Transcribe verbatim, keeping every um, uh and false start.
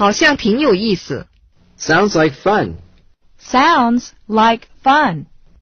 好像挺有意思。Sounds like fun. Sounds like fun.